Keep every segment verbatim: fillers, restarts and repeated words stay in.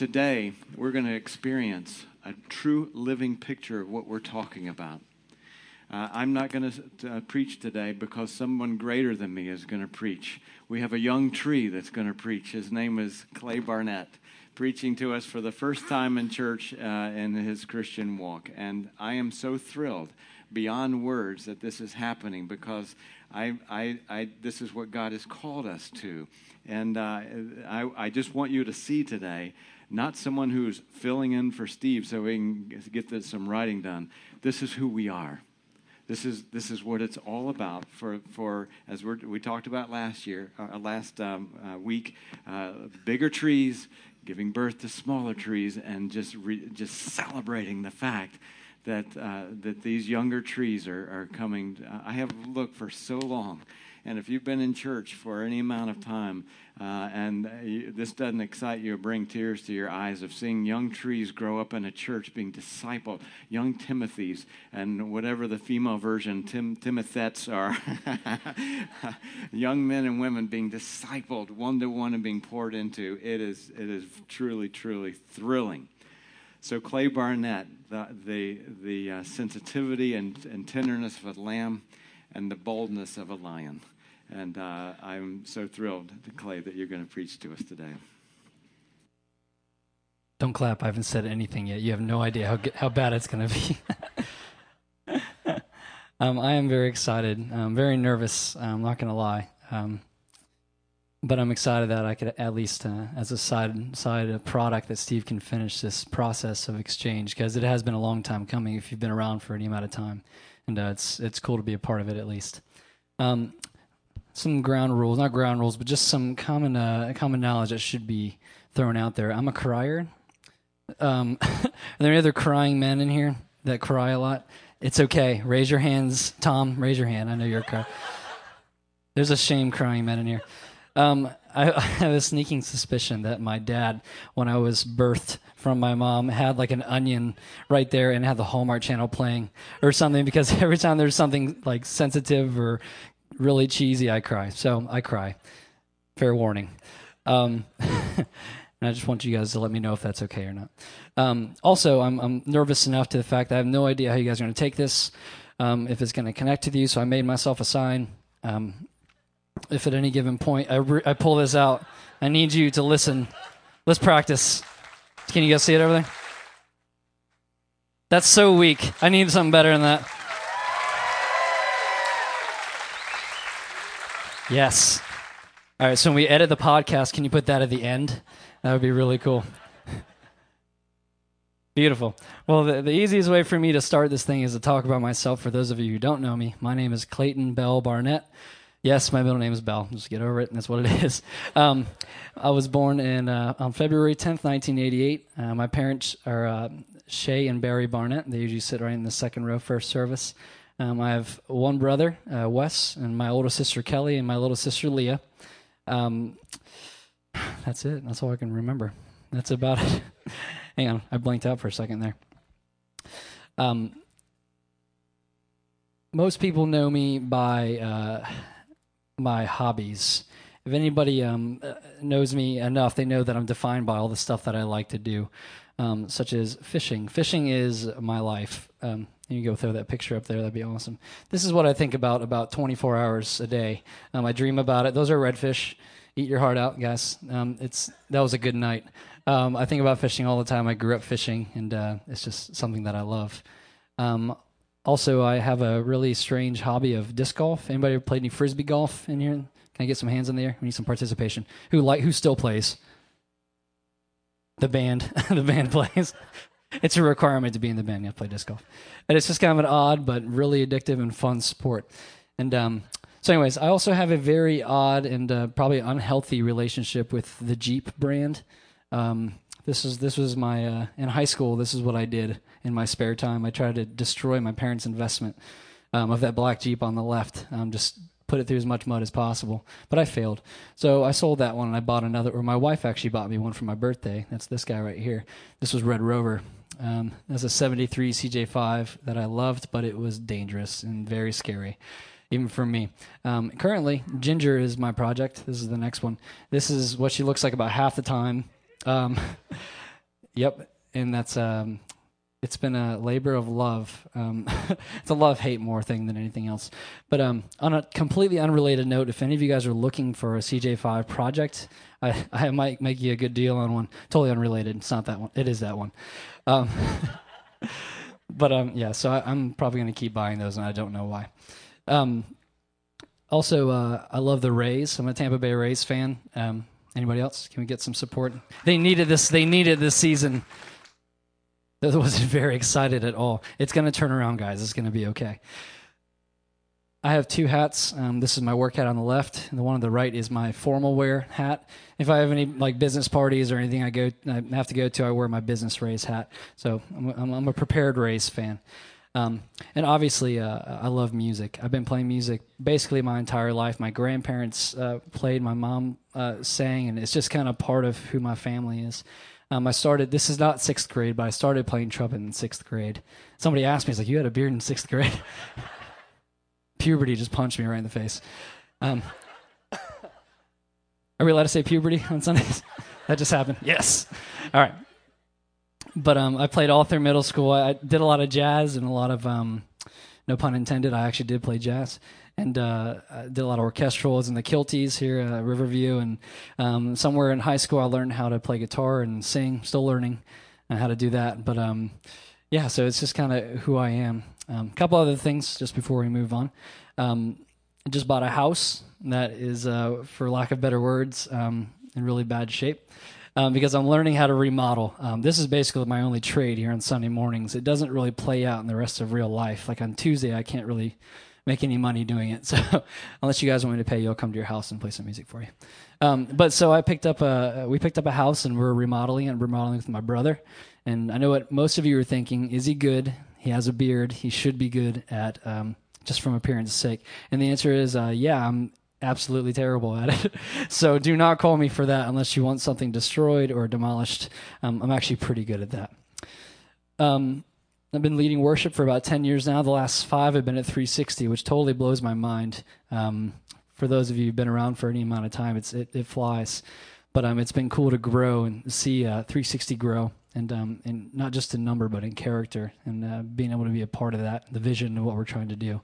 Today, we're going to experience a true living picture of what we're talking about. Uh, I'm not going to uh, preach today because someone greater than me is going to preach. We have a young tree that's going to preach. His name is Clay Barnett, preaching to us for the first time in church uh, in his Christian walk. And I am so thrilled beyond words that this is happening because I, I, I this is what God has called us to. And uh, I, I just want you to see today, not someone who's filling in for Steve so we can get this, some writing done. This is who we are. This is this is what it's all about. For for as we're, we talked about last year, uh, last um, uh, week, uh, bigger trees giving birth to smaller trees, and just re, just celebrating the fact that uh, that these younger trees are are coming. Uh, I have looked for so long. And if you've been in church for any amount of time uh, and uh, you, this doesn't excite you or bring tears to your eyes of seeing young trees grow up in a church being discipled, young Timothys and whatever the female version, Tim Timothettes are, young men and women being discipled one-to-one and being poured into, it is it is truly, truly thrilling. So Clay Barnett, the the, the uh, sensitivity and, and tenderness of a lamb, and the boldness of a lion. And uh, I'm so thrilled, Clay, that you're going to preach to us today. Don't clap. I haven't said anything yet. You have no idea how how bad it's going to be. um, I am very excited. I'm very nervous. I'm not going to lie. Um, but I'm excited that I could at least, uh, as a side, side a product, that Steve can finish this process of exchange, because it has been a long time coming if you've been around for any amount of time. And uh, it's it's cool to be a part of it, at least. Um, some ground rules, not ground rules, but just some common uh, common knowledge that should be thrown out there. I'm a crier. Um, are there any other crying men in here that cry a lot? It's okay. Raise your hands. Tom, raise your hand. I know you're a crier. There's a shame crying man in here. Um, I, I have a sneaking suspicion that my dad, when I was birthed from my mom, had like an onion right there and had the Hallmark Channel playing or something, because every time there's something like sensitive or really cheesy, I cry. So I cry. Fair warning. Um, and I just want you guys to let me know if that's okay or not. Um, also, I'm, I'm nervous enough to the fact that I have no idea how you guys are going to take this, um, if it's going to connect with you. So I made myself a sign. Um, If at any given point I, re- I pull this out, I need you to listen. Let's practice. Can you guys see it over there? That's so weak. I need something better than that. Yes. All right, so when we edit the podcast, can you put that at the end? That would be really cool. Beautiful. Well, the, the easiest way for me to start this thing is to talk about myself. For those of you who don't know me, my name is Clayton Bell Barnett. Yes, my middle name is Bell. Just get over it, and that's what it is. Um, I was born in uh, on February tenth, nineteen eighty-eight. Uh, my parents are uh, Shay and Barry Barnett. They usually sit right in the second row, first service. Um, I have one brother, uh, Wes, and my older sister, Kelly, and my little sister, Leah. Um, that's it. That's all I can remember. That's about it. Hang on. I blanked out for a second there. Um, most people know me by... Uh, my hobbies. If anybody um, knows me enough, they know that I'm defined by all the stuff that I like to do, um, such as fishing. Fishing is my life. Um, you can go throw that picture up there. That'd be awesome. This is what I think about about twenty-four hours a day. Um, I dream about it. Those are redfish. Eat your heart out, guys. Um, it's that was a good night. Um, I think about fishing all the time. I grew up fishing, and uh, it's just something that I love. Um, Also, I have a really strange hobby of disc golf. Anybody ever played any Frisbee golf in here? Can I get some hands in the air? We need some participation. Who like? Who still plays? The band. The band plays. It's a requirement to be in the band. You have to play disc golf. And it's just kind of an odd but really addictive and fun sport. And um, so anyways, I also have a very odd and uh, probably unhealthy relationship with the Jeep brand. Um This is this was my uh, in high school. This is what I did in my spare time. I tried to destroy my parents' investment um, of that black Jeep on the left. Um, just put it through as much mud as possible, but I failed. So I sold that one and I bought another. Or my wife actually bought me one for my birthday. That's this guy right here. This was Red Rover. Um, that's a seventy-three C J five that I loved, but it was dangerous and very scary. Even for me. Um, currently, Ginger is my project. This is the next one. This is what she looks like about half the time. Um, Yep, and that's um, it's been a labor of love. Um, it's a love-hate more thing than anything else. But um, on a completely unrelated note, if any of you guys are looking for a C J five project, I, I might make you a good deal on one. Totally unrelated. It's not that one. It is that one. Um, but um, yeah, so I, I'm probably going to keep buying those, and I don't know why. Um, also, uh, I love the Rays. I'm a Tampa Bay Rays fan. Um, anybody else? Can we get some support? They needed this. They needed this season. That wasn't very excited at all. It's going to turn around, guys. It's going to be okay. I have two hats. Um, this is my work hat on the left, and the one on the right is my formal wear hat. If I have any like business parties or anything I go, I have to go to, I wear my business Rays hat. So I'm, I'm, I'm a prepared Rays fan. Um, and obviously, uh, I love music. I've been playing music basically my entire life. My grandparents uh, played, my mom uh, sang, and it's just kind of part of who my family is. Um, I started, this is not sixth grade, but I started playing trumpet in sixth grade. Somebody asked me, it's like, you had a beard in sixth grade? Puberty just punched me right in the face. Um, are we allowed to say puberty on Sundays? That just happened. Yes. All right. But um, I played all through middle school. I did a lot of jazz and a lot of, um, no pun intended, I actually did play jazz. And uh, I did a lot of orchestrals in the Kilties here at Riverview. And um, somewhere in high school, I learned how to play guitar and sing. Still learning how to do that. But um, yeah, so it's just kind of who I am. A um, couple other things just before we move on. Um, I just bought a house that is, uh, for lack of better words, um, in really bad shape. Um, because I'm learning how to remodel. Um, this is basically my only trade here on Sunday mornings. It doesn't really play out in the rest of real life. Like on Tuesday, I can't really make any money doing it. So unless you guys want me to pay you, I'll come to your house and play some music for you. Um, but so I picked up a, we picked up a house and we're remodeling it. We're remodeling with my brother. And I know what most of you are thinking, is he good? He has a beard. He should be good at, um, just from appearance's sake. And the answer is, uh, yeah, I'm absolutely terrible at it. So do not call me for that unless you want something destroyed or demolished. Um, I'm actually pretty good at that. Um, I've been leading worship for about ten years now. The last five have been at three sixty, which totally blows my mind. Um, for those of you who've been around for any amount of time, it's, it, it flies. But um, it's been cool to grow and see uh, three sixty grow, and um, and not just in number, but in character, and uh, being able to be a part of that, the vision of what we're trying to do.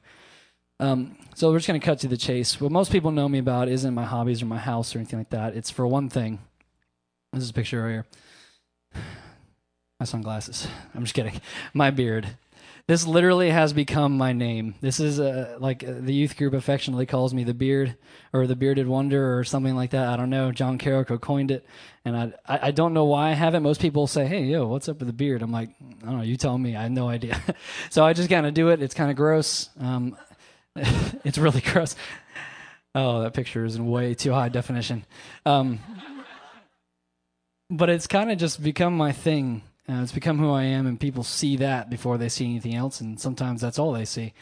Um, so we're just going to cut to the chase. What most people know me about isn't my hobbies or my house or anything like that. It's for one thing. This is a picture right here. My sunglasses. I'm just kidding. My beard. This literally has become my name. This is uh, like uh, the youth group affectionately calls me the beard or the bearded wonder or something like that. I don't know. John Carrico coined it, and I, I I don't know why I have it. Most people say, hey, yo, what's up with the beard? I'm like, I don't know. You tell me. I have no idea. So I just kind of do it. It's kind of gross. Um, it's really gross. Oh, that picture is in way too high definition. Um, but it's kind of just become my thing. Uh, it's become who I am, and people see that before they see anything else, and sometimes that's all they see.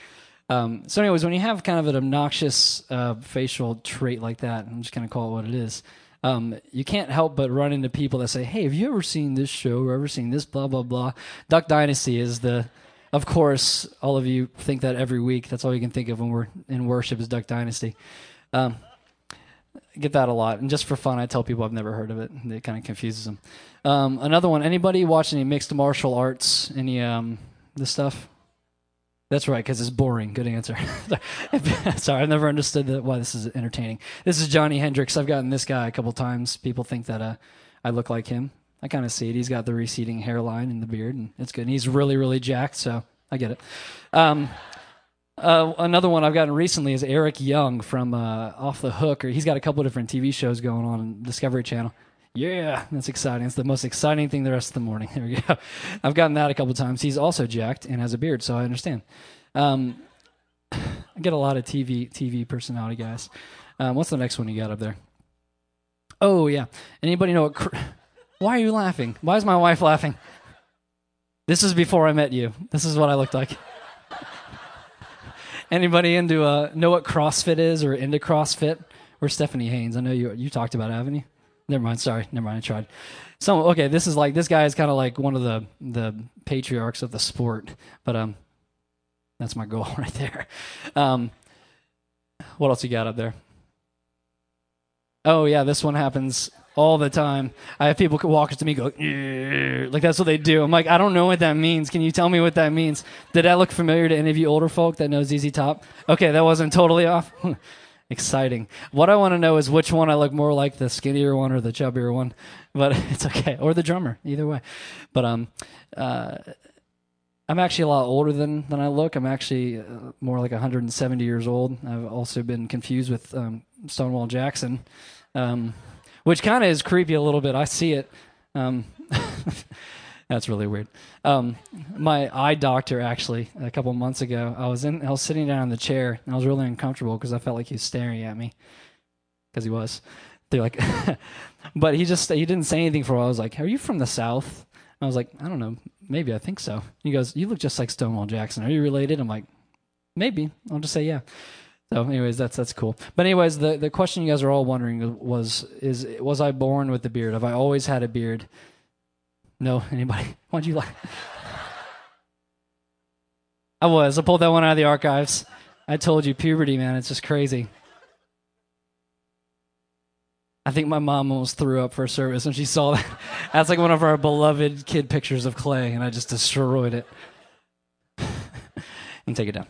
Um, so anyways, when you have kind of an obnoxious uh, facial trait like that, I'm just going to call it what it is, um, you can't help but run into people that say, hey, have you ever seen this show or ever seen this blah, blah, blah? Duck Dynasty is the, of course, all of you think that every week. That's all you can think of when we're in worship is Duck Dynasty. Um, get that a lot. And just for fun, I tell people I've never heard of it. It kind of confuses them. Um, another one, anybody watch any mixed martial arts, any um, this stuff? That's right, because it's boring. Good answer. Sorry, I've never understood that, why this is entertaining. This is Johnny Hendricks. I've gotten this guy a couple times. People think that uh, I look like him. I kind of see it. He's got the receding hairline and the beard, and it's good. And he's really, really jacked, so I get it. Um, Uh, another one I've gotten recently is Eric Young from uh, Off the Hook. Or he's got a couple of different T V shows going on on Discovery Channel. Yeah, that's exciting. It's the most exciting thing the rest of the morning. There we go. I've gotten that a couple of times. He's also jacked and has a beard, so I understand. Um, I get a lot of T V T V personality guys. Um, what's the next one you got up there? Oh, yeah. Anybody know what... Cr- Why are you laughing? Why is my wife laughing? This is before I met you. This is what I looked like. Anybody into uh, know what CrossFit is or into CrossFit? Or Stephanie Haynes? I know you you talked about it, haven't you? Never mind. Sorry. Never mind. I tried. So okay, this is like this guy is kind of like one of the the patriarchs of the sport. But um, that's my goal right there. Um, what else you got up there? Oh yeah, this one happens all the time. I have people walk up to me and go, yeah, like that's what they do. I'm like, I don't know what that means. Can you tell me what that means? Did that look familiar to any of you older folk that know Z Z Top? Okay, that wasn't totally off. Exciting. What I want to know is which one I look more like, the skinnier one or the chubbier one. But it's okay. Or the drummer, either way. But um, uh, I'm actually a lot older than, than I look. I'm actually uh, more like one hundred seventy years old. I've also been confused with um, Stonewall Jackson, um, which kind of is creepy a little bit. I see it. Um, that's really weird. Um, my eye doctor, actually, a couple months ago, I was in, I was sitting down in the chair, and I was really uncomfortable because I felt like he was staring at me, because he was. They're like, but he just he didn't say anything for a while. I was like, "Are you from the South?" And I was like, "I don't know, maybe I think so." He goes, "You look just like Stonewall Jackson. Are you related?" I'm like, "Maybe. I'll just say yeah." So, anyways, that's that's cool. But anyways, the the question you guys are all wondering was is was I born with a beard? Have I always had a beard? No, anybody? Why'd you laugh? I was. I pulled that one out of the archives. I told you, puberty, man. It's just crazy. I think my mom almost threw up for service when she saw that. That's like one of our beloved kid pictures of Clay, and I just destroyed it. And take it down.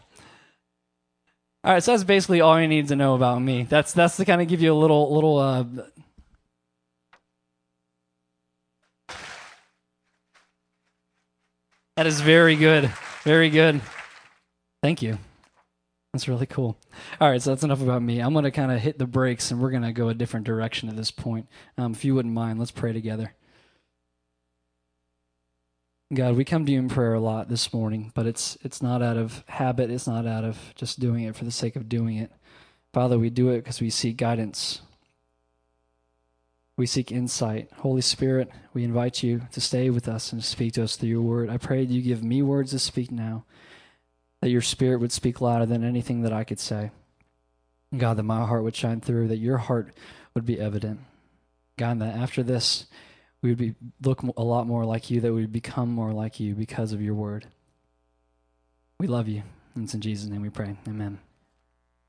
All right, so that's basically all you need to know about me. That's that's to kind of give you a little little. Uh, That is very good. Very good. Thank you. That's really cool. All right, so that's enough about me. I'm going to kind of hit the brakes, and we're going to go a different direction at this point. Um, if you wouldn't mind, let's pray together. God, we come to you in prayer a lot this morning, but it's it's not out of habit. It's not out of just doing it for the sake of doing it. Father, we do it because we seek guidance. We seek insight. Holy Spirit, we invite you to stay with us and speak to us through your word. I pray that you give me words to speak now, that your spirit would speak louder than anything that I could say. God, that my heart would shine through, that your heart would be evident. God, that after this, we would be, look a lot more like you, that we would become more like you because of your word. We love you. It's in Jesus' name we pray. Amen.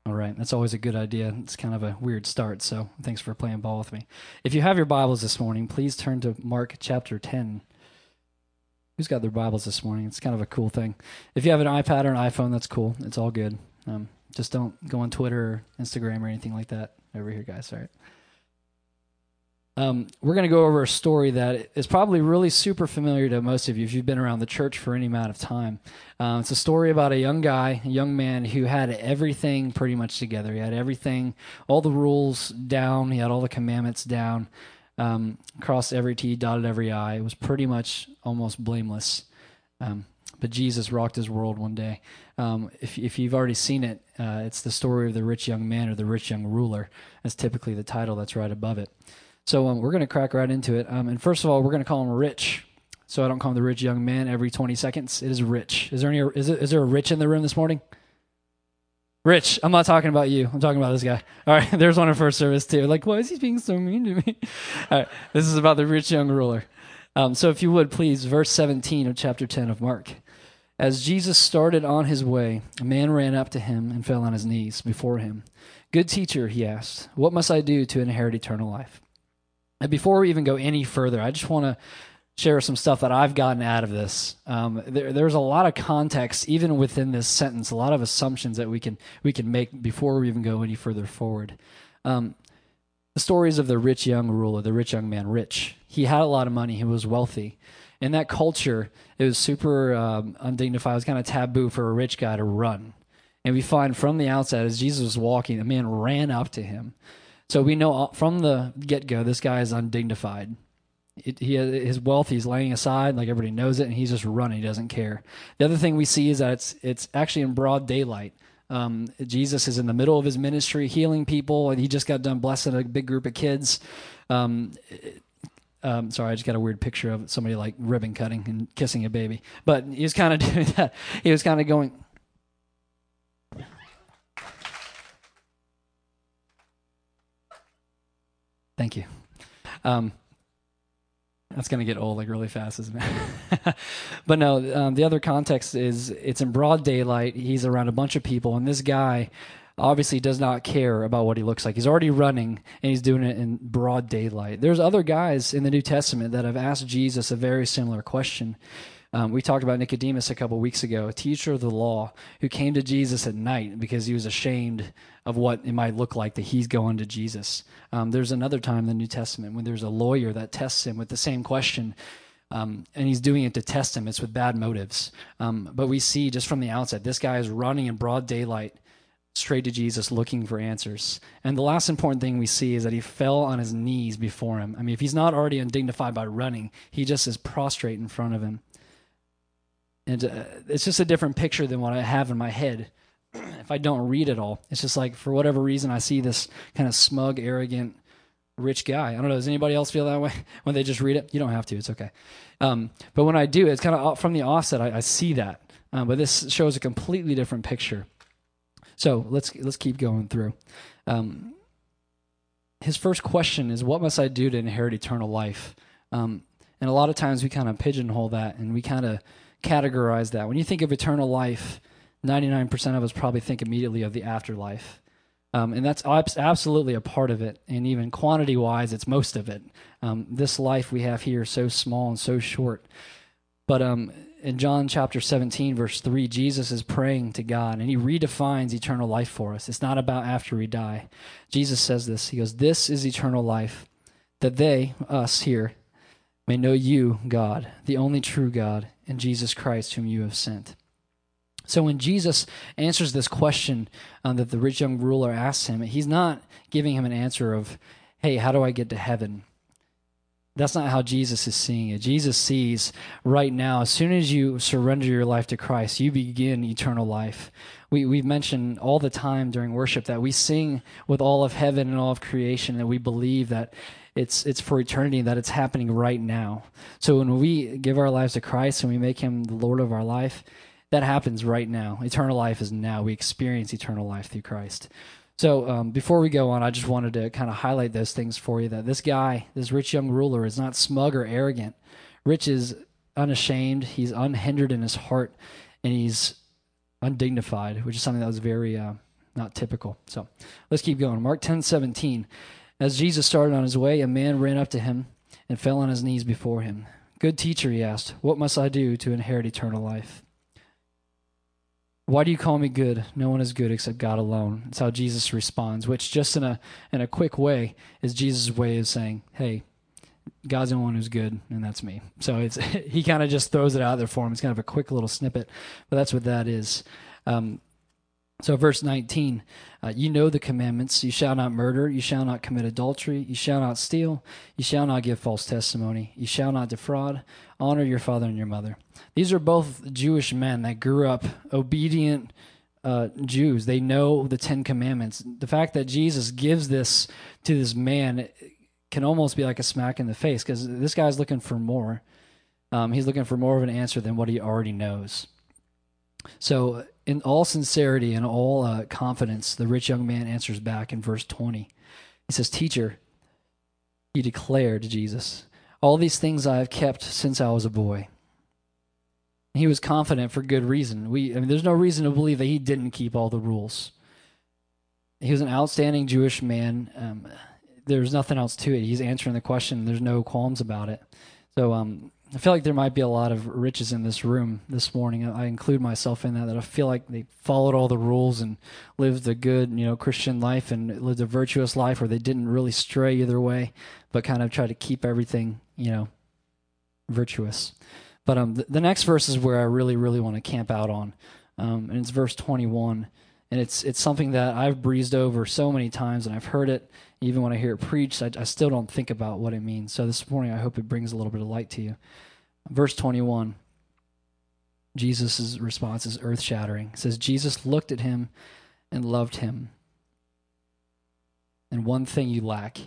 All right, that's always a good idea. It's kind of a weird start, so thanks for playing ball with me. If you have your Bibles this morning, please turn to Mark chapter ten. Who's got their Bibles this morning? It's kind of a cool thing. If you have an iPad or an iPhone, that's cool. It's all good. Um, just don't go on Twitter or Instagram or anything like that. Over here, guys. All right. Um, we're going to go over a story that is probably really super familiar to most of you if you've been around the church for any amount of time. Uh, it's a story about a young guy, a young man who had everything pretty much together. He had everything, all the rules down. He had all the commandments down, um, crossed every T, dotted every I. It was pretty much almost blameless. Um, but Jesus rocked his world one day. Um, if, if you've already seen it, uh, it's the story of the rich young man or the rich young ruler. That's typically the title that's right above it. So um, we're going to crack right into it. Um, and first of all, we're going to call him Rich. So I don't call him the rich young man every twenty seconds. It is Rich. Is there any? Is, it, is there a Rich in the room this morning? Rich, I'm not talking about you. I'm talking about this guy. All right, there's one in first service too. Like, why is he being so mean to me? All right, this is about the rich young ruler. Um, so if you would, please, verse seventeen of chapter ten of Mark. As Jesus started on his way, a man ran up to him and fell on his knees before him. "Good teacher," he asked, "what must I do to inherit eternal life?" And before we even go any further, I just want to share some stuff that I've gotten out of this. Um, there, there's a lot of context, even within this sentence, a lot of assumptions that we can we can make before we even go any further forward. Um, the stories of the rich young ruler, the rich young man, Rich. He had a lot of money. He was wealthy. In that culture, it was super um, undignified. It was kind of taboo for a rich guy to run. And we find from the outset, as Jesus was walking, a man ran up to him. So we know from the get-go, this guy is undignified. It, he, his wealth, he's laying aside, like everybody knows it, and he's just running. He doesn't care. The other thing we see is that it's it's actually in broad daylight. Um, Jesus is in the middle of his ministry, healing people, and he just got done blessing a big group of kids. Um, it, um, sorry, I just got a weird picture of somebody like ribbon cutting and kissing a baby. But he was kind of doing that. He was kind of going... Thank you. Um, that's going to get old like really fast, isn't it? But no, um, the other context is it's in broad daylight. He's around a bunch of people, and this guy obviously does not care about what he looks like. He's already running, and he's doing it in broad daylight. There's other guys in the New Testament that have asked Jesus a very similar question. Um, we talked about Nicodemus a couple weeks ago, a teacher of the law who came to Jesus at night because he was ashamed of what it might look like that he's going to Jesus. Um, there's another time in the New Testament when there's a lawyer that tests him with the same question, um, and he's doing it to test him. It's with bad motives. Um, but we see just from the outset, this guy is running in broad daylight straight to Jesus looking for answers. And the last important thing we see is that he fell on his knees before him. I mean, if he's not already undignified by running, he just is prostrate in front of him. And uh, it's just a different picture than what I have in my head. If I don't read it all, it's just like, for whatever reason, I see this kind of smug, arrogant, rich guy. I don't know. Does anybody else feel that way when they just read it? You don't have to. It's okay. Um, but when I do, it's kind of from the offset. I, I see that. Uh, but this shows a completely different picture. So let's let's keep going through. Um, his first question is, what must I do to inherit eternal life? Um, and a lot of times we kind of pigeonhole that, and we kind of categorize that. When you think of eternal life, ninety-nine percent of us probably think immediately of the afterlife. Um, and that's absolutely a part of it. And even quantity-wise, it's most of it. Um, this life we have here is so small and so short. But um, in John chapter seventeen, verse three, Jesus is praying to God, and he redefines eternal life for us. It's not about after we die. Jesus says this. He goes, "This is eternal life, that they, us here, may know you, God, the only true God, and Jesus Christ, whom you have sent." So when Jesus answers this question um, that the rich young ruler asks him, he's not giving him an answer of, hey, how do I get to heaven? That's not how Jesus is seeing it. Jesus sees right now, as soon as you surrender your life to Christ, you begin eternal life. We, we've mentioned all the time during worship that we sing with all of heaven and all of creation, and we believe that it's it's for eternity, that it's happening right now. So when we give our lives to Christ and we make him the Lord of our life, that happens right now. Eternal life is now. We experience eternal life through Christ. So um, before we go on, I just wanted to kind of highlight those things for you, that this guy, this rich young ruler, is not smug or arrogant. Rich is unashamed. He's unhindered in his heart, and he's undignified, which is something that was very uh, not typical. So let's keep going. Mark ten seventeen. As Jesus started on his way, a man ran up to him and fell on his knees before him. "Good teacher," he asked, "what must I do to inherit eternal life?" "Why do you call me good? No one is good except God alone." It's how Jesus responds, which just in a in a quick way is Jesus' way of saying, hey, God's the only one who's good, and that's me. So it's he kind of just throws it out there for him. It's kind of a quick little snippet, but that's what that is. Um, so verse nineteen, uh, you know the commandments. You shall not murder. You shall not commit adultery. You shall not steal. You shall not give false testimony. You shall not defraud. Honor your father and your mother. These are both Jewish men that grew up obedient uh, Jews. They know the Ten Commandments. The fact that Jesus gives this to this man can almost be like a smack in the face, because this guy's looking for more. Um, he's looking for more of an answer than what he already knows. So in all sincerity and all uh, confidence, the rich young man answers back in verse twenty. He says, "Teacher," he declared to Jesus, "all these things I have kept since I was a boy." And he was confident for good reason. We, I mean, there's no reason to believe that he didn't keep all the rules. He was an outstanding Jewish man. Um, there's nothing else to it. He's answering the question. There's no qualms about it. So, um, I feel like there might be a lot of riches in this room this morning. I include myself in that, that I feel like they followed all the rules and lived a good, you know, Christian life and lived a virtuous life, or they didn't really stray either way, but kind of try to keep everything, you know, virtuous. But um, the, the next verse is where I really, really want to camp out on, um, and it's verse twenty-one. And it's it's something that I've breezed over so many times, and I've heard it. Even when I hear it preached, I, I still don't think about what it means. So this morning, I hope it brings a little bit of light to you. Verse twenty-one, Jesus' response is earth-shattering. It says, Jesus looked at him and loved him. "And one thing you lack."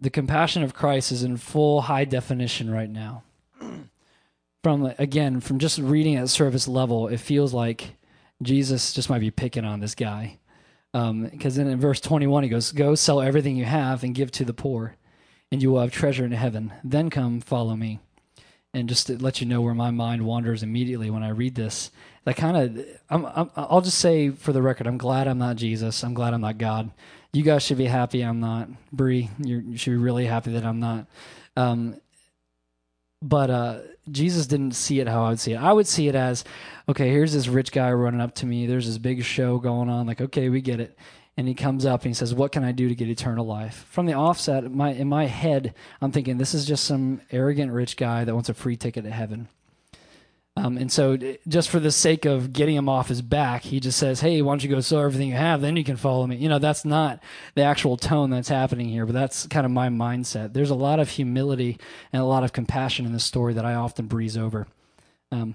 The compassion of Christ is in full high definition right now. From, again, from just reading at surface level, it feels like Jesus just might be picking on this guy. Because um, then in verse twenty-one, he goes, "Go sell everything you have and give to the poor, and you will have treasure in heaven. Then come, follow me." and just to let you know where my mind wanders immediately when I read this, that kind of, I'm, I'm, I'll just say for the record, I'm glad I'm not Jesus. I'm glad I'm not God. You guys should be happy I'm not. Bree, you're, you should be really happy that I'm not. Um, but uh, Jesus didn't see it how I would see it. I would see it as, okay, here's this rich guy running up to me. There's this big show going on. Like, okay, we get it. And he comes up and he says, what can I do to get eternal life? From the offset, my, in my head, I'm thinking, this is just some arrogant rich guy that wants a free ticket to heaven. Um, and so just for the sake of getting him off his back, he just says, hey, why don't you go sell everything you have, then you can follow me. You know, that's not the actual tone that's happening here, but that's kind of my mindset. There's a lot of humility and a lot of compassion in this story that I often breeze over. Um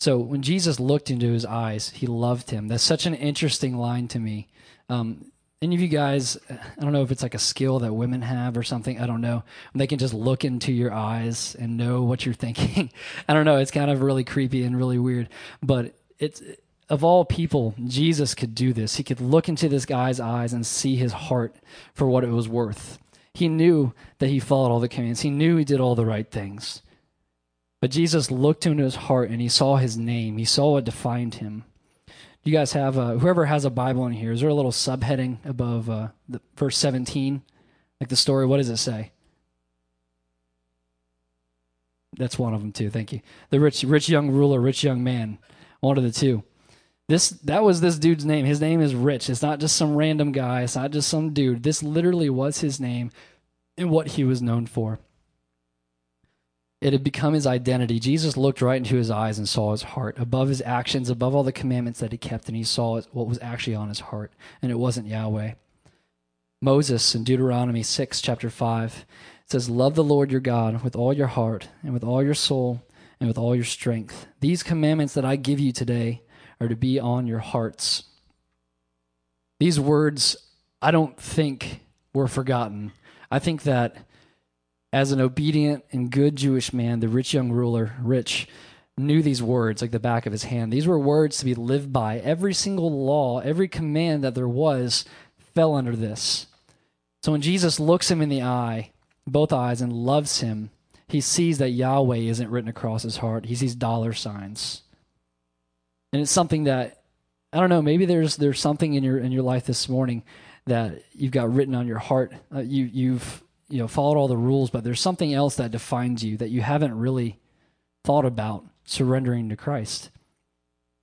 So when Jesus looked into his eyes, he loved him. That's such an interesting line to me. Um, any of you guys, I don't know if it's like a skill that women have or something. I don't know. They can just look into your eyes and know what you're thinking. I don't know. It's kind of really creepy and really weird. But it's, of all people, Jesus could do this. He could look into this guy's eyes and see his heart for what it was worth. He knew that he followed all the commands. He knew he did all the right things. But Jesus looked into his heart, and he saw his name. He saw what defined him. Do you guys have, a, whoever has a Bible in here, is there a little subheading above uh, the, verse seventeen? Like the story, what does it say? That's one of them too, thank you. The rich rich young ruler, rich young man, one of the two. This That was this dude's name. His name is Rich. It's not just some random guy. It's not just some dude. This literally was his name and what he was known for. It had become his identity. Jesus looked right into his eyes and saw his heart. Above his actions, above all the commandments that he kept, and he saw what was actually on his heart, and it wasn't Yahweh. Moses in Deuteronomy six, chapter five, says, love the Lord your God with all your heart and with all your soul and with all your strength. These commandments that I give you today are to be on your hearts. These words, I don't think, were forgotten. I think that as an obedient and good Jewish man, the rich young ruler, Rich, knew these words like the back of his hand. These were words to be lived by. Every single law, every command that there was, fell under this. So when Jesus looks him in the eye, both eyes, and loves him, he sees that Yahweh isn't written across his heart. He sees dollar signs. And it's something that, I don't know, maybe there's there's something in your in your life this morning that you've got written on your heart. Uh, you you've... you know, followed all the rules, but there's something else that defines you that you haven't really thought about surrendering to Christ.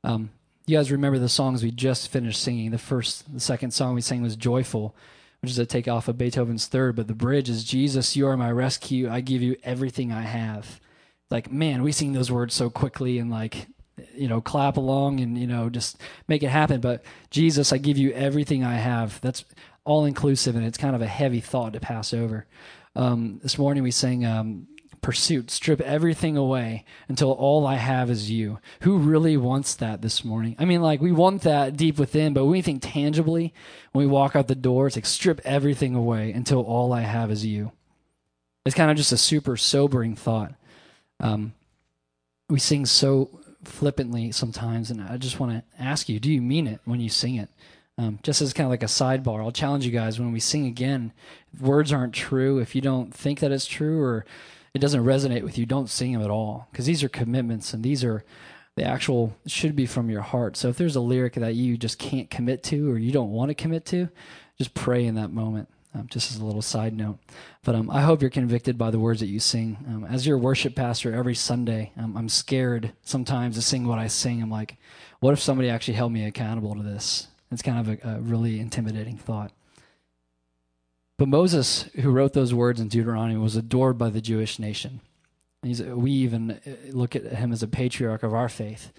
Um, you guys remember the songs we just finished singing. The first, the second song we sang was Joyful, which is a takeoff of Beethoven's third, but the bridge is, Jesus, you are my rescue. I give you everything I have. Like, man, we sing those words so quickly and like, you know, clap along and, you know, just make it happen. But Jesus, I give you everything I have. That's all-inclusive, and it's kind of a heavy thought to pass over. Um, this morning we sang um, Pursuit, strip everything away until all I have is you. Who really wants that this morning? I mean, like, we want that deep within, but when we think tangibly, when we walk out the door, it's like, strip everything away until all I have is you. It's kind of just a super sobering thought. Um, we sing so flippantly sometimes, and I just want to ask you, do you mean it when you sing it? Um, just as kind of like a sidebar, I'll challenge you guys when we sing again, if words aren't true, if you don't think that it's true or it doesn't resonate with you, don't sing them at all, because these are commitments and these are the actual, should be from your heart. So if there's a lyric that you just can't commit to or you don't want to commit to, just pray in that moment, um, just as a little side note. But um, I hope you're convicted by the words that you sing. Um, as your worship pastor every Sunday, um, I'm scared sometimes to sing what I sing. I'm like, what if somebody actually held me accountable to this? It's kind of a, a really intimidating thought. But Moses, who wrote those words in Deuteronomy, was adored by the Jewish nation. He's, we even look at him as a patriarch of our faith.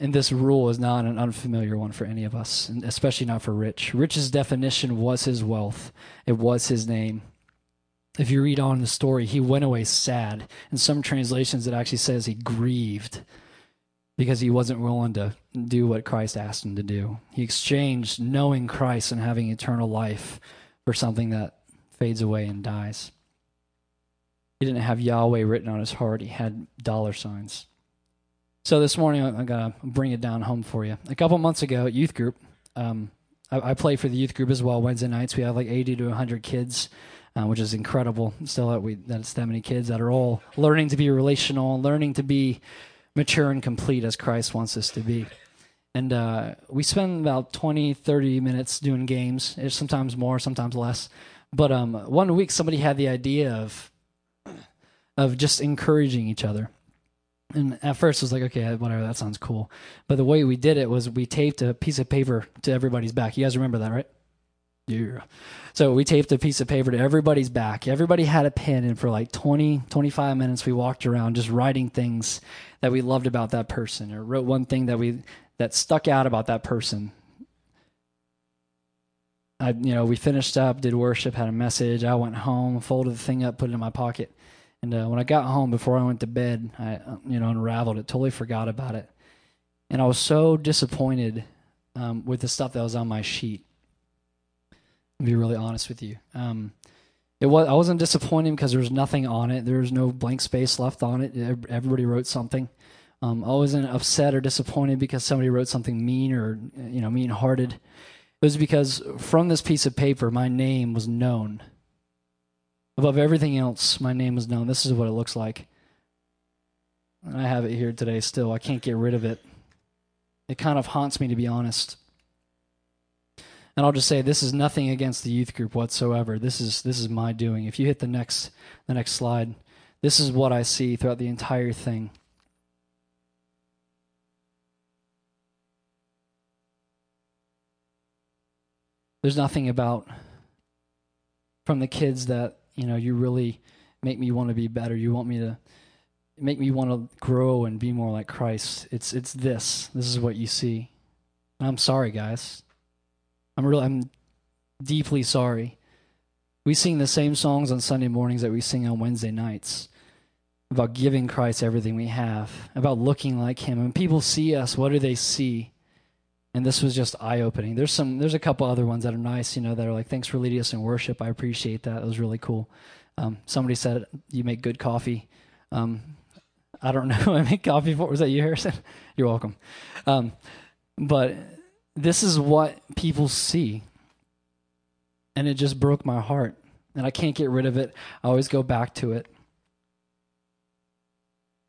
And this rule is not an unfamiliar one for any of us, and especially not for Rich. Rich's definition was his wealth. It was his name. If you read on the story, he went away sad. In some translations, it actually says he grieved, because he wasn't willing to do what Christ asked him to do. He exchanged knowing Christ and having eternal life for something that fades away and dies. He didn't have Yahweh written on his heart. He had dollar signs. So this morning, I'm going to bring it down home for you. A couple months ago at youth group, um, I, I play for the youth group as well. Wednesday nights we have like eighty to one hundred kids, uh, which is incredible. Still, that we that's that many kids that are all learning to be relational, learning to be mature and complete as Christ wants us to be. And uh, we spend about twenty, thirty minutes doing games. It's sometimes more, sometimes less. But um, one week somebody had the idea of of just encouraging each other. And at first it was like, okay, whatever, that sounds cool. But the way we did it was we taped a piece of paper to everybody's back. You guys remember that, right? Yeah. So we taped a piece of paper to everybody's back. Everybody had a pen, and for like twenty, twenty-five minutes we walked around just writing things that we loved about that person, or wrote one thing that we... that stuck out about that person. I, you know, we finished up, did worship, had a message. I went home, folded the thing up, put it in my pocket. And uh, when I got home, before I went to bed, I, you know, unraveled it, totally forgot about it. And I was so disappointed um, with the stuff that was on my sheet. I'll be really honest with you. Um, it was, I wasn't disappointed because there was nothing on it. There was no blank space left on it. Everybody wrote something. Um, I wasn't upset or disappointed because somebody wrote something mean or, you know, mean-hearted. It was because from this piece of paper, my name was known. Above everything else, my name was known. This is what it looks like. And I have it here today still. I can't get rid of it. It kind of haunts me, to be honest. And I'll just say, this is nothing against the youth group whatsoever. This is this is my doing. If you hit the next the next slide, this is what I see throughout the entire thing. There's nothing about from the kids that, you know, you really make me want to be better. You want me to make me want to grow and be more like Christ. It's it's this. This is what you see. And I'm sorry, guys. I'm really I'm deeply sorry. We sing the same songs on Sunday mornings that we sing on Wednesday nights about giving Christ everything we have, about looking like him. And when people see us, what do they see? And this was just eye-opening. There's some. There's a couple other ones that are nice, you know, that are like, thanks for leading us in worship. I appreciate that. It was really cool. Um, somebody said, you make good coffee. Um, I don't know who I make coffee for. Was that you, Harrison? You're welcome. Um, but this is what people see. And it just broke my heart. And I can't get rid of it. I always go back to it.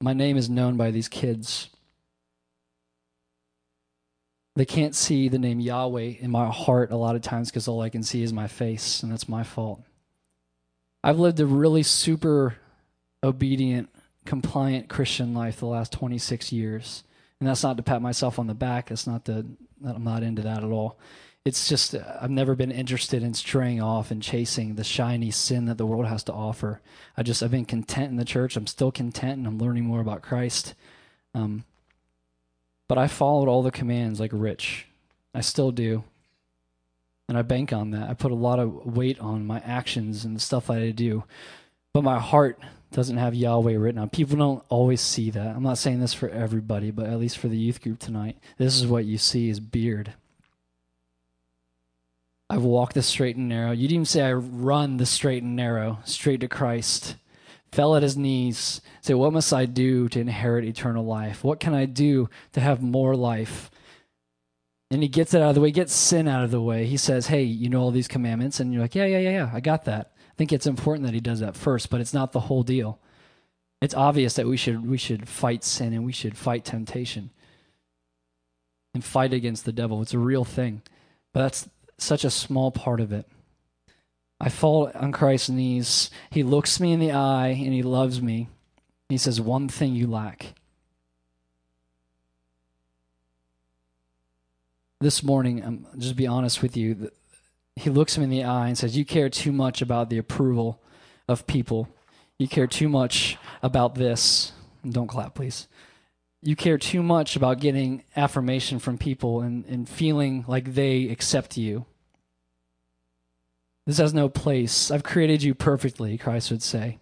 My name is known by these kids. They can't see the name Yahweh in my heart a lot of times because all I can see is my face, and that's my fault. I've lived a really super obedient, compliant Christian life the last twenty-six years, and that's not to pat myself on the back. That's not to, I'm not into that at all. It's just I've never been interested in straying off and chasing the shiny sin that the world has to offer. I just I've been content in the church. I'm still content, and I'm learning more about Christ. Um But I followed all the commands like rich. I still do. And I bank on that. I put a lot of weight on my actions and the stuff that I do. But my heart doesn't have Yahweh written on. People don't always see that. I'm not saying this for everybody, but at least for the youth group tonight, this is what you see is beard. I've walked the straight and narrow. You'd even say I run the straight and narrow, straight to Christ. Fell at his knees, say, what must I do to inherit eternal life? What can I do to have more life? And he gets it out of the way, gets sin out of the way. He says, hey, you know all these commandments? And you're like, yeah, yeah, yeah, yeah, I got that. I think it's important that he does that first, but it's not the whole deal. It's obvious that we should we should fight sin and we should fight temptation and fight against the devil. It's a real thing, but that's such a small part of it. I fall on Christ's knees. He looks me in the eye, and he loves me. He says, one thing you lack. This morning, I'm, just to be honest with you, he looks me in the eye and says, you care too much about the approval of people. You care too much about this. And don't clap, please. You care too much about getting affirmation from people and, and feeling like they accept you. This has no place. I've created you perfectly, Christ would say.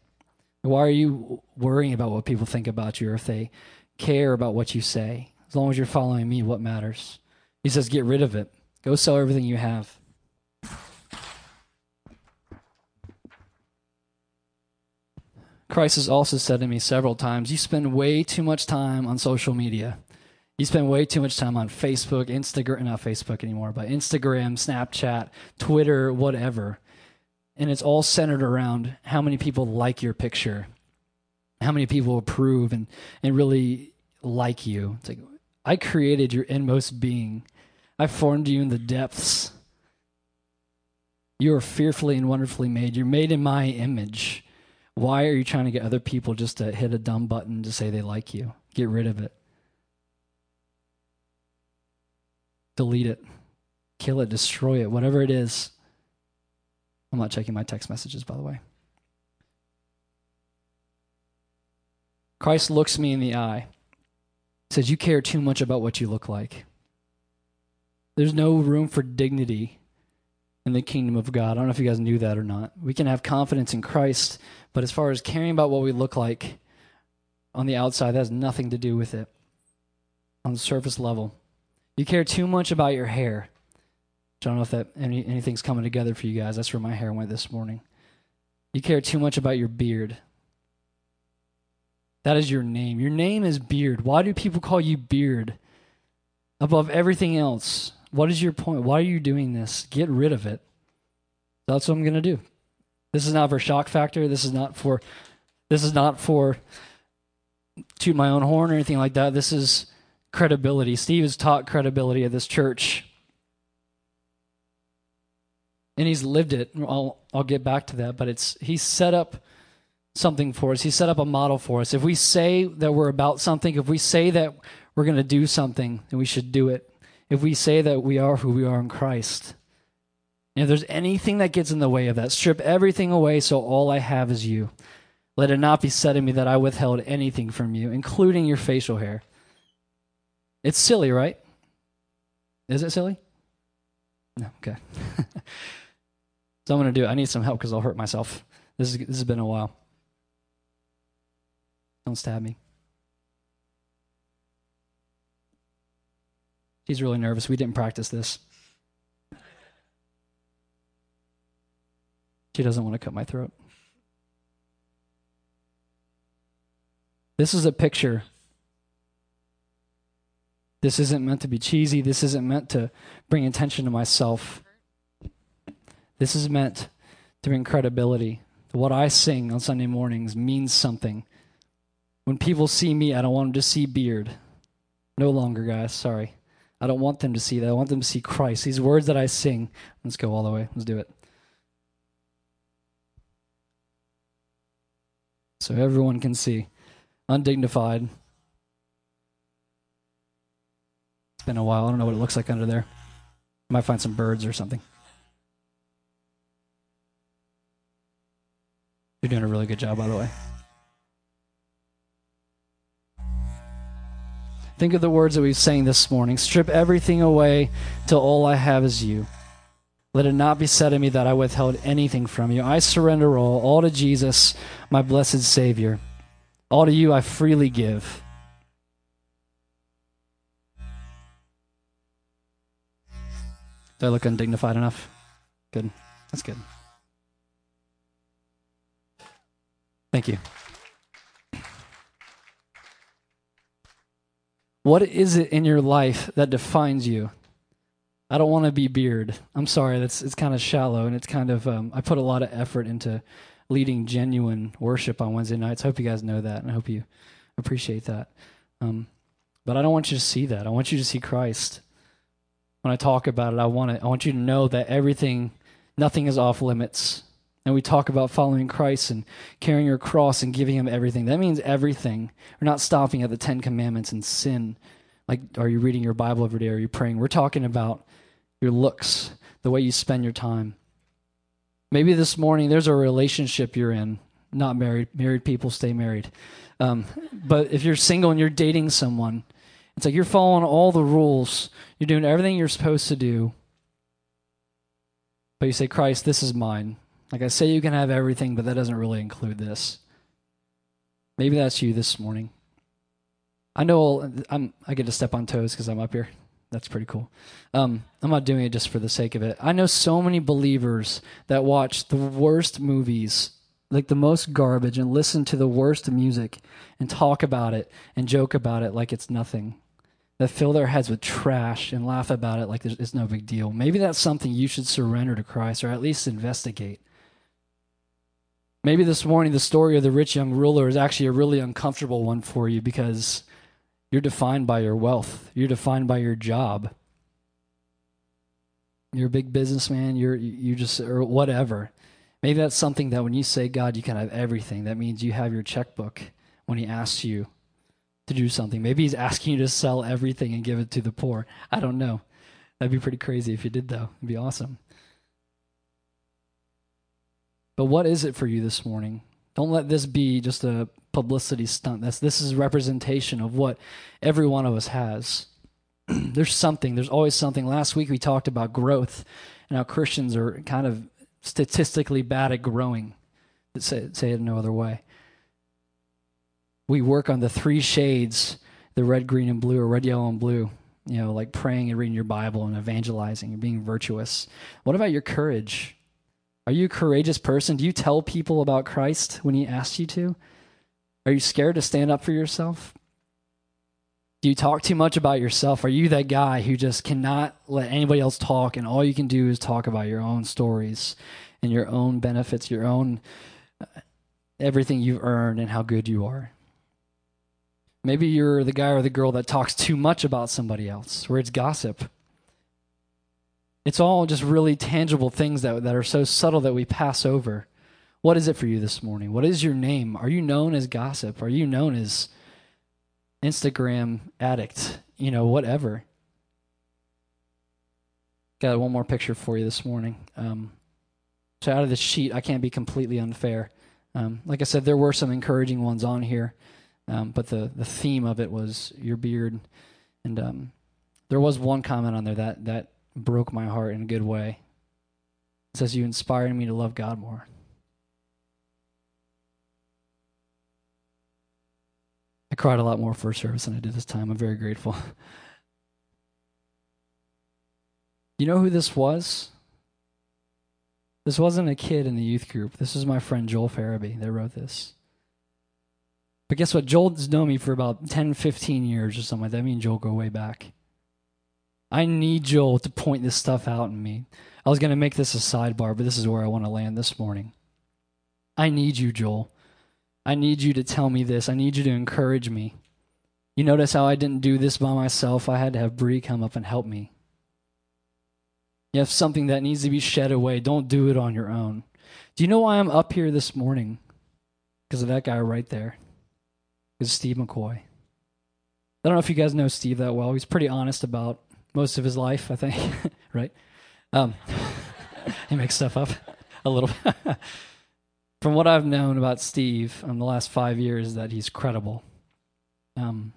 Why are you worrying about what people think about you or if they care about what you say? As long as you're following me, what matters? He says, get rid of it. Go sell everything you have. Christ has also said to me several times, you spend way too much time on social media. You spend way too much time on Facebook, Instagram, not Facebook anymore, but Instagram, Snapchat, Twitter, whatever. And it's all centered around how many people like your picture, how many people approve and, and really like you. It's like, I created your inmost being. I formed you in the depths. You are fearfully and wonderfully made. You're made in my image. Why are you trying to get other people just to hit a dumb button to say they like you? Get rid of it. Delete it. Kill it. Destroy it. Whatever it is. I'm not checking my text messages, by the way. Christ looks me in the eye. Says, you care too much about what you look like. There's no room for dignity in the kingdom of God. I don't know if you guys knew that or not. We can have confidence in Christ, but as far as caring about what we look like on the outside, that has nothing to do with it on the surface level. You care too much about your hair. I don't know if that any, anything's coming together for you guys. That's where my hair went this morning. You care too much about your beard. That is your name. Your name is Beard. Why do people call you Beard above everything else? What is your point? Why are you doing this? Get rid of it. That's what I'm going to do. This is not for shock factor. This is not for, this is not for toot my own horn or anything like that. This is credibility. Steve has taught credibility at this church. And he's lived it. I'll, I'll get back to that, but it's he's set up something for us. He set up a model for us. If we say that we're about something, if we say that we're going to do something, then we should do it. If we say that we are who we are in Christ, and if there's anything that gets in the way of that, strip everything away so all I have is you. Let it not be said of me that I withheld anything from you, including your facial hair. It's silly, right? Is it silly? No, okay. So I'm going to do it. I need some help because I'll hurt myself. This, is, this has been a while. Don't stab me. She's really nervous. We didn't practice this. She doesn't want to cut my throat. This is a picture. This isn't meant to be cheesy. This isn't meant to bring attention to myself. This is meant to bring credibility. What I sing on Sunday mornings means something. When people see me, I don't want them to see beard. No longer, guys. Sorry. I don't want them to see that. I want them to see Christ. These words that I sing. Let's go all the way. Let's do it. So everyone can see. Undignified. It's been a while. I don't know what it looks like under there. I might find some birds or something. You're doing a really good job, by the way. Think of the words that we sang this morning. Strip everything away till all I have is you. Let it not be said of me that I withheld anything from you. I surrender all, all to Jesus, my blessed Savior. All to you I freely give. Do I look undignified enough? Good. That's good. Thank you. What is it in your life that defines you? I don't want to be beard. I'm sorry, that's it's kind of shallow, and it's kind of, um, I put a lot of effort into leading genuine worship on Wednesday nights. I hope you guys know that, and I hope you appreciate that. Um, but I don't want you to see that. I want you to see Christ. When I talk about it, I want to, I want you to know that everything, nothing is off limits. And we talk about following Christ and carrying your cross and giving him everything. That means everything. We're not stopping at the Ten Commandments and sin. Like, are you reading your Bible every day? Are you praying? We're talking about your looks, the way you spend your time. Maybe this morning there's a relationship you're in. Not married. Married people stay married. Um, but if you're single and you're dating someone, it's like you're following all the rules. You're doing everything you're supposed to do. But you say, Christ, this is mine. Like I say, you can have everything, but that doesn't really include this. Maybe that's you this morning. I know I'm, I get to step on toes because I'm up here. That's pretty cool. Um, I'm not doing it just for the sake of it. I know so many believers that watch the worst movies, like the most garbage, and listen to the worst music and talk about it and joke about it like it's nothing. that fill their heads with trash and laugh about it like it's no big deal. Maybe that's something you should surrender to Christ, or at least investigate. Maybe this morning the story of the rich young ruler is actually a really uncomfortable one for you, because you're defined by your wealth. You're defined by your job. You're a big businessman. You're you just, or whatever. Maybe that's something that when you say, God, you can have everything, that means you have your checkbook when he asks you to do something. Maybe he's asking you to sell everything and give it to the poor. I don't know. That'd be pretty crazy if you did, though. It'd be awesome. But what is it for you this morning? Don't let this be just a publicity stunt. That's, this is a representation of what every one of us has. There's something. There's always something. Last week we talked about growth and how Christians are kind of statistically bad at growing. Say, say it no other way. We work on the three shades, the red, green, and blue, or red, yellow, and blue, you know, like praying and reading your Bible and evangelizing and being virtuous. What about your courage? Are you a courageous person? Do you tell people about Christ when he asks you to? Are you scared to stand up for yourself? Do you talk too much about yourself? Are you that guy who just cannot let anybody else talk, and all you can do is talk about your own stories and your own benefits, your own uh, everything you've earned and how good you are? Maybe you're the guy or the girl that talks too much about somebody else, where it's gossip. It's all just really tangible things that, that are so subtle that we pass over. What is it for you this morning? What is your name? Are you known as gossip? Are you known as Instagram addict, you know, whatever. Got one more picture for you this morning. Um, so out of the sheet, I can't be completely unfair. Um, like I said, there were some encouraging ones on here, um, but the, the theme of it was your beard. And um, there was one comment on there that, that broke my heart in a good way. It says, "You inspired me to love God more." I cried a lot more for service than I did this time. I'm very grateful. You know who this was? This wasn't a kid in the youth group. This was my friend Joel Farabee that wrote this. But guess what? Joel's known me for about ten, fifteen years or something like that. I mean, Joel, go way back. I need Joel to point this stuff out in me. I was going to make this a sidebar, but this is where I want to land this morning. I need you, Joel. I need you to tell me this. I need you to encourage me. You notice how I didn't do this by myself. I had to have Bree come up and help me. You have something that needs to be shed away. Don't do it on your own. Do you know why I'm up here this morning? Because of that guy right there. Because Steve McCoy. I don't know if you guys know Steve that well. He's pretty honest about most of his life, I think. Right? Um, he makes stuff up a little bit. From what I've known about Steve in the last five years, that he's credible. Um,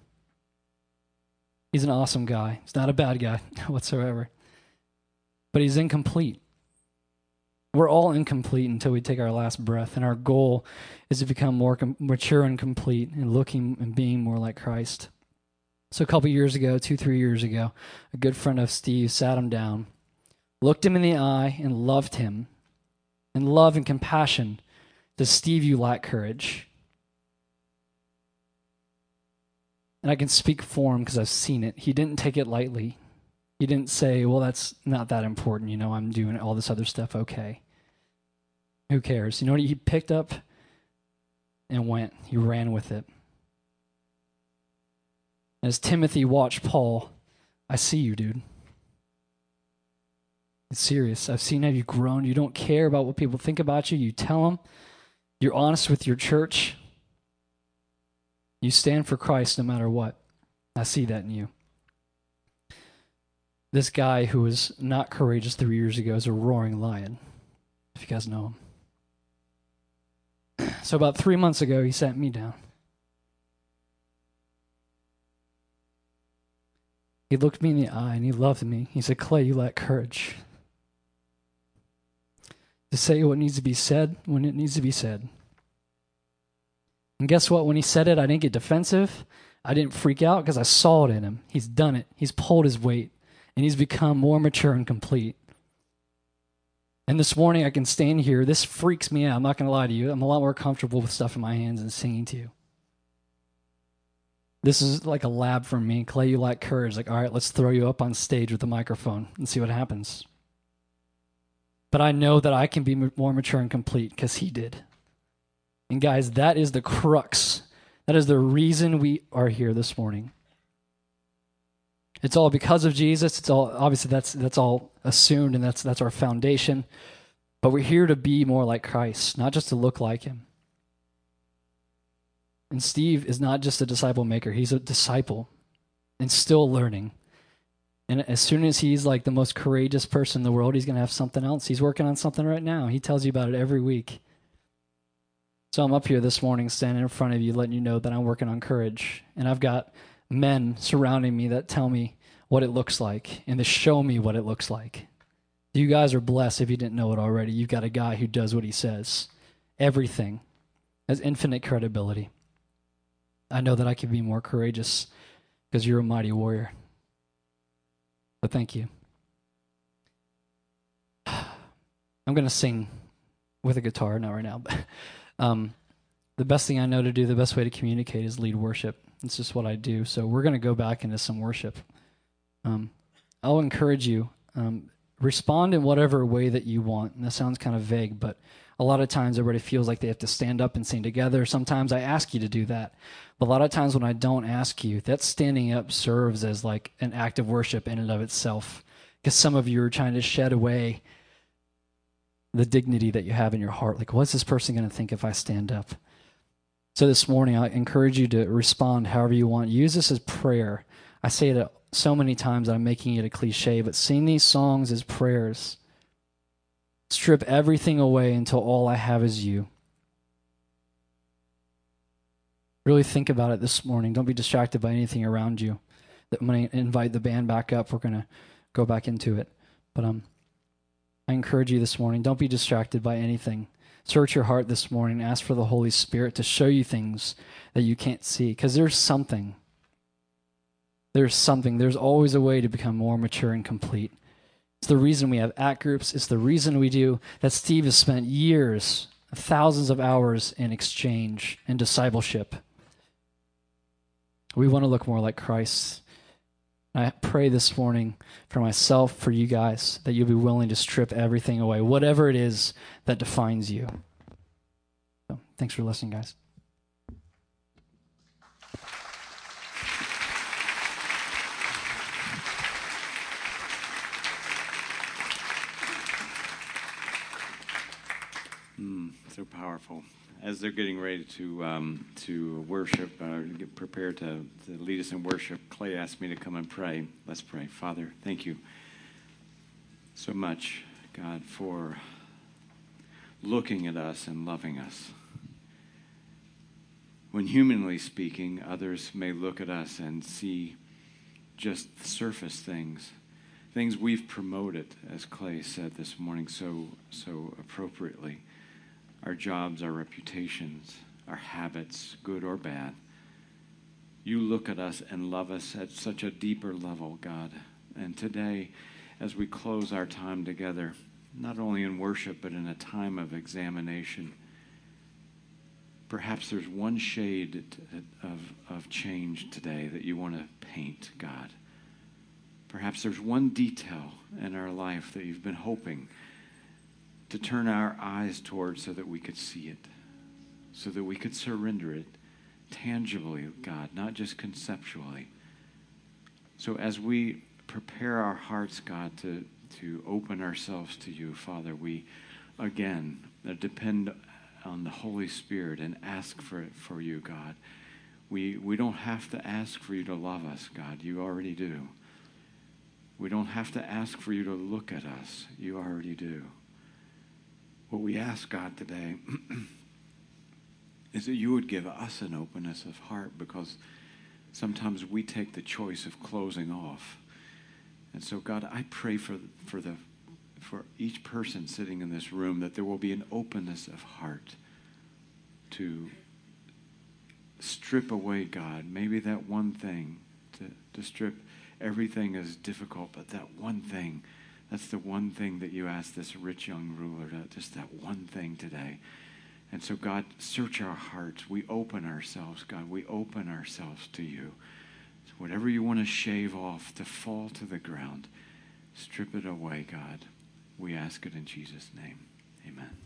he's an awesome guy. He's not a bad guy whatsoever. But he's incomplete. We're all incomplete until we take our last breath, and our goal is to become more com- mature and complete and looking and being more like Christ. So a couple years ago, two, three years ago, a good friend of Steve sat him down, looked him in the eye, and loved him. And love and compassion. Does Steve, you lack courage? And I can speak for him because I've seen it. He didn't take it lightly. He didn't say, well, that's not that important. You know, I'm doing all this other stuff. Okay. Who cares? You know what? He picked up and went. He ran with it. As Timothy watched Paul, I see you, dude. It's serious. I've seen how you've grown. You don't care about what people think about you. You tell them. You're honest with your church. You stand for Christ no matter what. I see that in you. This guy who was not courageous three years ago is a roaring lion, if you guys know him. So about three months ago, he sat me down. He looked me in the eye and he loved me. He said, "Clay, you lack courage. To say what needs to be said when it needs to be said." And guess what? When he said it, I didn't get defensive. I didn't freak out because I saw it in him. He's done it. He's pulled his weight. And he's become more mature and complete. And this morning I can stand here. This freaks me out. I'm not going to lie to you. I'm a lot more comfortable with stuff in my hands and singing to you. This is like a lab for me. Clay, you lack courage. Like, all right, let's throw you up on stage with a microphone and see what happens. But I know that I can be more mature and complete because he did. And guys, that is the crux. That is the reason we are here this morning. It's all because of Jesus. It's all obviously that's that's all assumed, and that's that's our foundation. But we're here to be more like Christ, not just to look like him. And Steve is not just a disciple maker. He's a disciple and still learning. And as soon as he's like the most courageous person in the world, he's going to have something else. He's working on something right now. He tells you about it every week. So I'm up here this morning standing in front of you, letting you know that I'm working on courage. And I've got men surrounding me that tell me what it looks like and to show me what it looks like. You guys are blessed if you didn't know it already. You've got a guy who does what he says. Everything has infinite credibility. I know that I can be more courageous because you're a mighty warrior. But thank you. I'm going to sing with a guitar, not right now. But um, the best thing I know to do, the best way to communicate is lead worship. It's just what I do. So we're going to go back into some worship. Um, I'll encourage you, um, respond in whatever way that you want. And that sounds kind of vague, but a lot of times everybody feels like they have to stand up and sing together. Sometimes I ask you to do that. But a lot of times when I don't ask you, that standing up serves as like an act of worship in and of itself. Because some of you are trying to shed away the dignity that you have in your heart. Like, what's this person going to think if I stand up? So this morning, I encourage you to respond however you want. Use this as prayer. I say it so many times that I'm making it a cliche, but sing these songs as prayers. Strip everything away until all I have is you. Really think about it this morning. Don't be distracted by anything around you. I'm going to invite the band back up. We're going to go back into it. But um, I encourage you this morning, don't be distracted by anything. Search your heart this morning. Ask for the Holy Spirit to show you things that you can't see. Because there's something. There's something. There's always a way to become more mature and complete. It's the reason we have act groups. It's the reason we do that. Steve has spent years, thousands of hours in exchange and discipleship. We want to look more like Christ. I pray this morning for myself, for you guys, that you'll be willing to strip everything away, whatever it is that defines you. So, thanks for listening, guys. Mm, so powerful. As they're getting ready to um, to worship, uh, get prepared to, to lead us in worship, Clay asked me to come and pray. Let's pray. Father, thank you so much, God, for looking at us and loving us. When humanly speaking, others may look at us and see just surface things, things we've promoted, as Clay said this morning so so appropriately. Our jobs, our reputations, our habits, good or bad. You look at us and love us at such a deeper level, God. And today, as we close our time together, not only in worship, but in a time of examination, perhaps there's one shade of, of change today that you want to paint, God. Perhaps there's one detail in our life that you've been hoping to turn our eyes towards so that we could see it, so that we could surrender it tangibly, God, not just conceptually. So as we prepare our hearts, God, to, to open ourselves to you, Father, we, again, depend on the Holy Spirit and ask for it for you, God. We, we don't have to ask for you to love us, God. You already do. We don't have to ask for you to look at us. You already do. What we ask, God, today is that you would give us an openness of heart, because sometimes we take the choice of closing off. And so, God, I pray for for the for each person sitting in this room that there will be an openness of heart to strip away, God, maybe that one thing, to, to strip everything is difficult, but that one thing. That's the one thing that you asked this rich young ruler, to, just that one thing today. And so, God, search our hearts. We open ourselves, God. We open ourselves to you. So whatever you want to shave off to fall to the ground, strip it away, God. We ask it in Jesus' name. Amen.